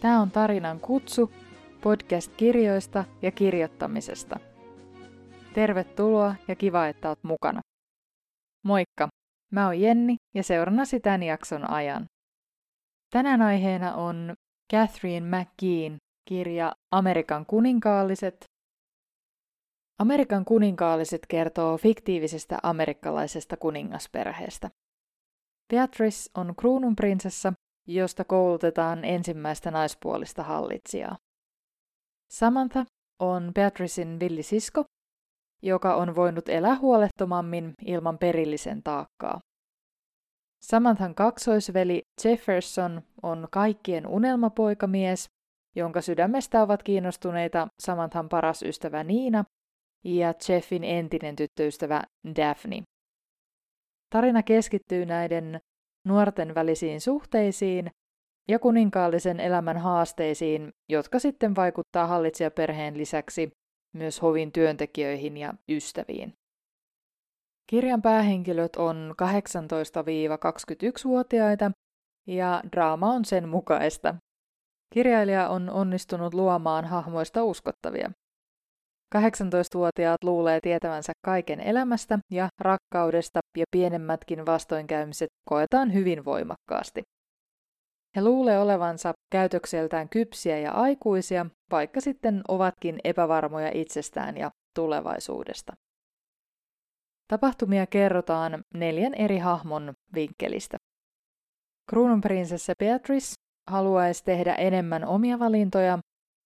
Tämä on Tarinan kutsu podcast-kirjoista ja kirjoittamisesta. Tervetuloa ja kiva, että oot mukana. Moikka, mä oon Jenni ja seurannasi tämän jakson ajan. Tänään aiheena on Catherine McKean kirja Amerikan kuninkaalliset. Amerikan kuninkaalliset kertoo fiktiivisestä amerikkalaisesta kuningasperheestä. Beatrice on kruununprinsessa, josta koulutetaan ensimmäistä naispuolista hallitsijaa. Samantha on Beatricen villisisko, joka on voinut elää huolettomammin ilman perillisen taakkaa. Samanthan kaksoisveli Jefferson on kaikkien unelmapoikamies, jonka sydämestä ovat kiinnostuneita Samanthan paras ystävä Nina ja Jeffin entinen tyttöystävä Daphne. Tarina keskittyy näiden nuorten välisiin suhteisiin ja kuninkaallisen elämän haasteisiin, jotka sitten vaikuttaa hallitsijaperheen lisäksi myös hovin työntekijöihin ja ystäviin. Kirjan päähenkilöt on 18-21-vuotiaita ja draama on sen mukaista. Kirjailija on onnistunut luomaan hahmoista uskottavia. 18-vuotiaat luulee tietävänsä kaiken elämästä ja rakkaudesta ja pienemmätkin vastoinkäymiset koetaan hyvin voimakkaasti. He luulee olevansa käytökseltään kypsiä ja aikuisia, vaikka sitten ovatkin epävarmoja itsestään ja tulevaisuudesta. Tapahtumia kerrotaan 4 eri hahmon vinkkelistä. Kruununprinsessa Beatrice haluaisi tehdä enemmän omia valintoja,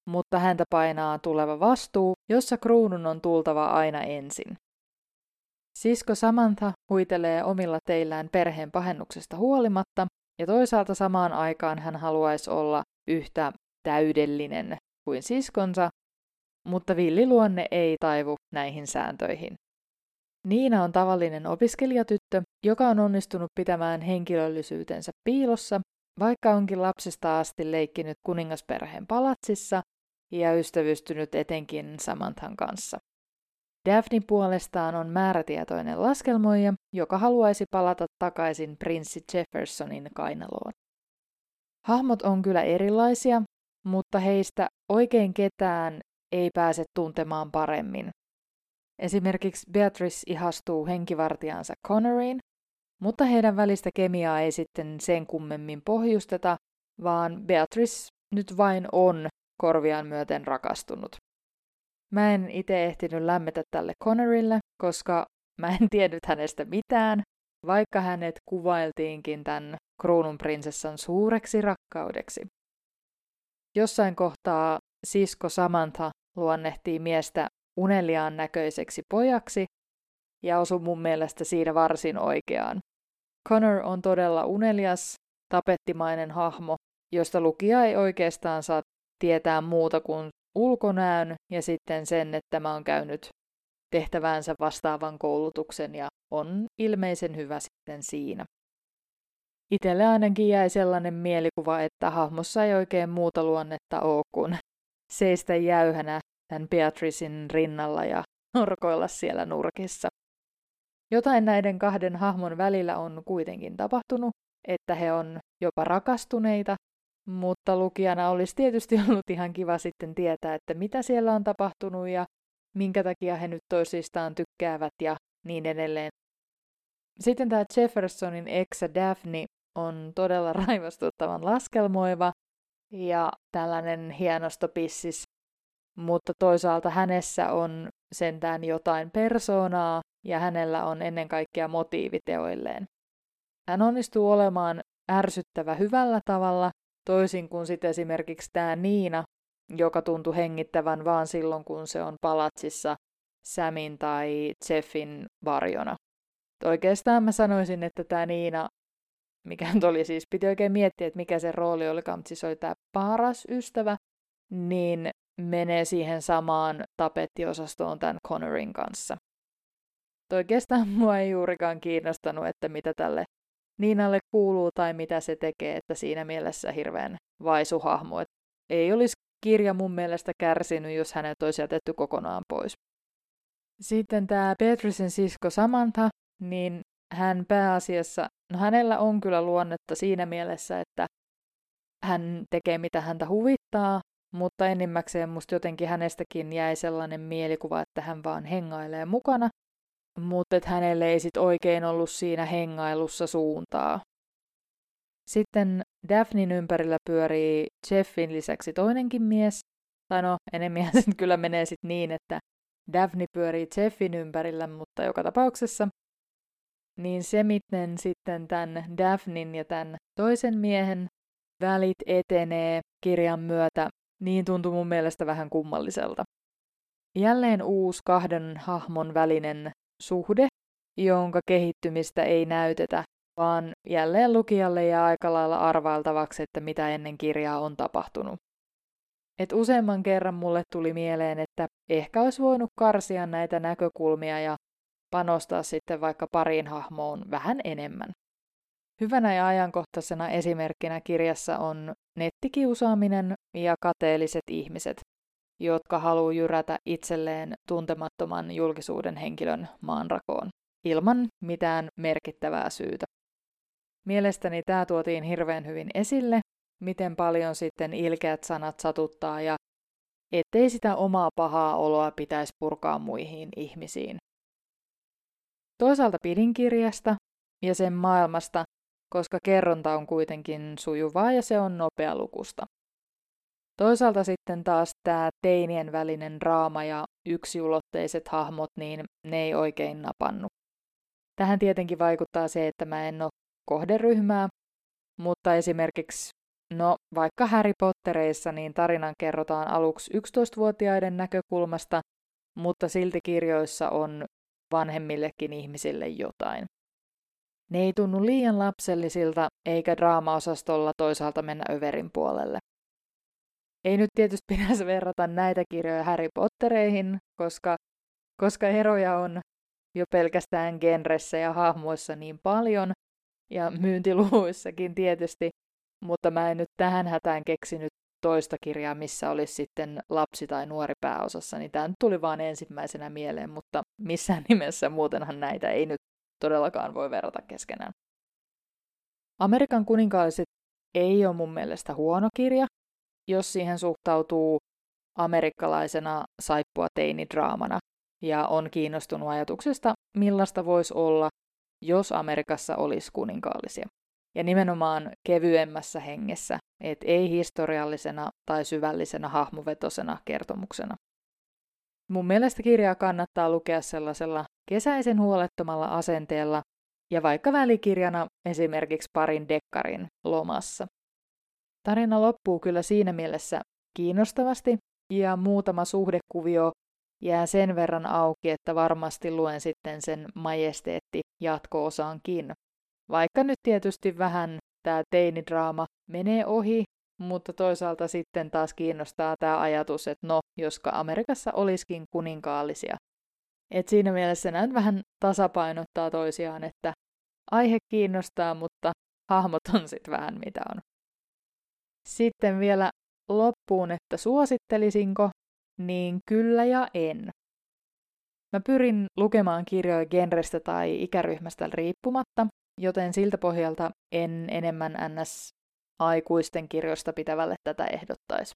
mutta häntä painaa tuleva vastuu, jossa kruunun on tultava aina ensin. Sisko Samantha huitelee omilla teillään perheen pahennuksesta huolimatta, ja toisaalta samaan aikaan hän haluaisi olla yhtä täydellinen kuin siskonsa, mutta villiluonne ei taivu näihin sääntöihin. Nina on tavallinen opiskelijatyttö, joka on onnistunut pitämään henkilöllisyytensä piilossa, vaikka onkin lapsesta asti leikkinyt kuningasperheen palatsissa ja ystävystynyt etenkin Samanthan kanssa. Daphne puolestaan on määrätietoinen laskelmoija, joka haluaisi palata takaisin prinssi Jeffersonin kainaloon. Hahmot on kyllä erilaisia, mutta heistä oikein ketään ei pääse tuntemaan paremmin. Esimerkiksi Beatrice ihastuu henkivartijansa Conneryin, mutta heidän välistä kemiaa ei sitten sen kummemmin pohjusteta, vaan Beatrice nyt vain on korviaan myöten rakastunut. Mä en itse ehtinyt lämmetä tälle Connerylle, koska mä en tiennyt hänestä mitään, vaikka hänet kuvailtiinkin tämän kruununprinsessan suureksi rakkaudeksi. Jossain kohtaa sisko Samantha luonnehtii miestä uneliaan näköiseksi pojaksi ja osui mun mielestä siinä varsin oikeaan. Connor on todella unelias, tapettimainen hahmo, josta lukija ei oikeastaan saa tietää muuta kuin ulkonäön ja sitten sen, että mä oon käynyt tehtäväänsä vastaavan koulutuksen ja on ilmeisen hyvä sitten siinä. Itselle ainakin jäi sellainen mielikuva, että hahmossa ei oikein muuta luonnetta ole kuin seistä jäyhänä tämän Beatricen rinnalla ja norkoilla siellä nurkissa. Jotain näiden kahden hahmon välillä on kuitenkin tapahtunut, että he on jopa rakastuneita, mutta lukijana olisi tietysti ollut ihan kiva sitten tietää, että mitä siellä on tapahtunut ja minkä takia he nyt toisistaan tykkäävät ja niin edelleen. Sitten tämä Jeffersonin eksä Daphne on todella raivostuttavan laskelmoiva ja tällainen hienostopissis, mutta toisaalta hänessä on sentään jotain persoonaa ja hänellä on ennen kaikkea motiiviteoilleen. Hän onnistuu olemaan ärsyttävä hyvällä tavalla, toisin kuin sitten esimerkiksi tämä Nina, joka tuntui hengittävän vaan silloin, kun se on palatsissa Samin tai Jeffin varjona. Oikeastaan mä sanoisin, että tämä Nina, mikä nyt oli siis, piti oikein miettiä, että mikä se rooli olikaan, mutta siis oli tämä paras ystävä, niin menee siihen samaan tapettiosastoon tämän Connerin kanssa. Oikeastaan mua ei juurikaan kiinnostanut, että mitä tälle Niinalle kuuluu tai mitä se tekee, että siinä mielessä hirveän vaisu hahmo. Ei olisi kirja mun mielestä kärsinyt, jos hänet olisi jätetty kokonaan pois. Sitten tämä Beatricen sisko Samantha, niin hän pääasiassa, no hänellä on kyllä luonnetta siinä mielessä, että hän tekee mitä häntä huvittaa, mutta enimmäkseen musta jotenkin hänestäkin jäi sellainen mielikuva, että hän vaan hengailee mukana, mutta että hänelle ei sit oikein ollut siinä hengailussa suuntaa. Sitten Daphnen ympärillä pyörii Jeffin lisäksi toinenkin mies, tai no enemmän sitten kyllä menee sit niin, että Daphne pyörii Jeffin ympärillä, mutta joka tapauksessa. Niin se, miten sitten tämän Daphnen ja tämän toisen miehen välit etenee kirjan myötä, niin tuntui mun mielestä vähän kummalliselta. Jälleen uusi kahden hahmon välinen suhde, jonka kehittymistä ei näytetä, vaan jälleen lukijalle jää aika lailla arvailtavaksi, että mitä ennen kirjaa on tapahtunut. Et useamman kerran mulle tuli mieleen, että ehkä olisi voinut karsia näitä näkökulmia ja panostaa sitten vaikka pariin hahmoon vähän enemmän. Hyvänä ja ajankohtaisena esimerkkinä kirjassa on nettikiusaaminen ja kateelliset ihmiset, jotka haluaa jyrätä itselleen tuntemattoman julkisuuden henkilön maanrakoon ilman mitään merkittävää syytä. Mielestäni tämä tuotiin hirveän hyvin esille, miten paljon sitten ilkeät sanat satuttaa ja ettei sitä omaa pahaa oloa pitäisi purkaa muihin ihmisiin. Toisaalta pidin kirjasta ja sen maailmasta, koska kerronta on kuitenkin sujuvaa ja se on nopealukusta. Toisaalta sitten taas tämä teinien välinen draama ja yksiulotteiset hahmot, niin ne ei oikein napannu. Tähän tietenkin vaikuttaa se, että mä en ole kohderyhmää, mutta esimerkiksi, vaikka Harry Pottereissa, niin tarinan kerrotaan aluksi 11-vuotiaiden näkökulmasta, mutta silti kirjoissa on vanhemmillekin ihmisille jotain. Ne ei tunnu liian lapsellisilta, eikä draamaosastolla toisaalta mennä överin puolelle. Ei nyt tietysti pitäisi verrata näitä kirjoja Harry Pottereihin, koska eroja on jo pelkästään genressä ja hahmoissa niin paljon, ja myyntiluvuissakin tietysti, mutta mä en nyt tähän hätään keksinyt toista kirjaa, missä olisi sitten lapsi tai nuori pääosassa, niin tämä tuli vaan ensimmäisenä mieleen, mutta missään nimessä muutenhan näitä ei nyt todellakaan voi verrata keskenään. Amerikan kuninkaalliset ei ole mun mielestä huono kirja, jos siihen suhtautuu amerikkalaisena saippua teinidraamana ja on kiinnostunut ajatuksesta, millaista voisi olla, jos Amerikassa olisi kuninkaallisia. Ja nimenomaan kevyemmässä hengessä, et ei historiallisena tai syvällisenä hahmovetosena kertomuksena. Mun mielestä kirjaa kannattaa lukea sellaisella kesäisen huolettomalla asenteella ja vaikka välikirjana esimerkiksi parin dekkarin lomassa. Tarina loppuu kyllä siinä mielessä kiinnostavasti ja muutama suhdekuvio jää sen verran auki, että varmasti luen sitten sen majesteetti jatko-osaankin. Vaikka nyt tietysti vähän tämä teinidraama menee ohi, mutta toisaalta sitten taas kiinnostaa tämä ajatus, että joska Amerikassa olisikin kuninkaallisia. Et siinä mielessä nämä vähän tasapainottaa toisiaan, että aihe kiinnostaa, mutta hahmot on sitten vähän mitä on. Sitten vielä loppuun, että suosittelisinko, niin kyllä ja en. Mä pyrin lukemaan kirjoja genrestä tai ikäryhmästä riippumatta, joten siltä pohjalta en enemmän ns. Aikuisten kirjoista pitävälle tätä ehdottaisi.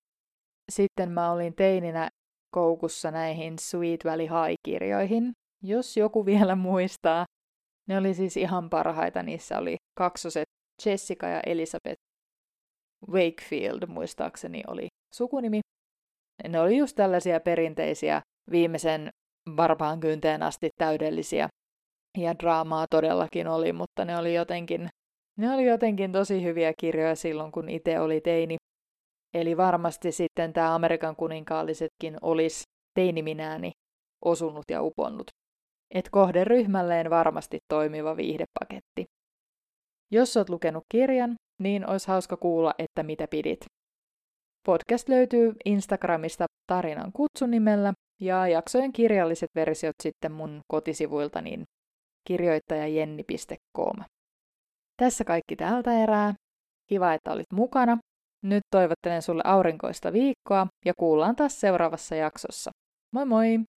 Sitten mä olin teininä koukussa näihin Sweet Valley High-kirjoihin, jos joku vielä muistaa. Ne oli siis ihan parhaita, niissä oli kaksoset Jessica ja Elisabeth Wakefield, muistaakseni oli sukunimi. Ne oli just tällaisia perinteisiä, viimeisen varpaankynteen asti täydellisiä. Ja draamaa todellakin oli, mutta ne oli jotenkin tosi hyviä kirjoja silloin, kun itse oli teini. Eli varmasti sitten tämä Amerikan kuninkaallisetkin olisi teiniminääni osunut ja uponnut. Et kohderyhmälleen varmasti toimiva viihdepaketti. Jos oot lukenut kirjan, niin olisi hauska kuulla, että mitä pidit. Podcast löytyy Instagramista tarinan kutsunimellä ja jaksojen kirjalliset versiot sitten mun kotisivuilta niin kirjoittajajenni.com. Tässä kaikki tältä erää. Kiva, että olit mukana. Nyt toivottelen sulle aurinkoista viikkoa ja kuullaan taas seuraavassa jaksossa. Moi moi!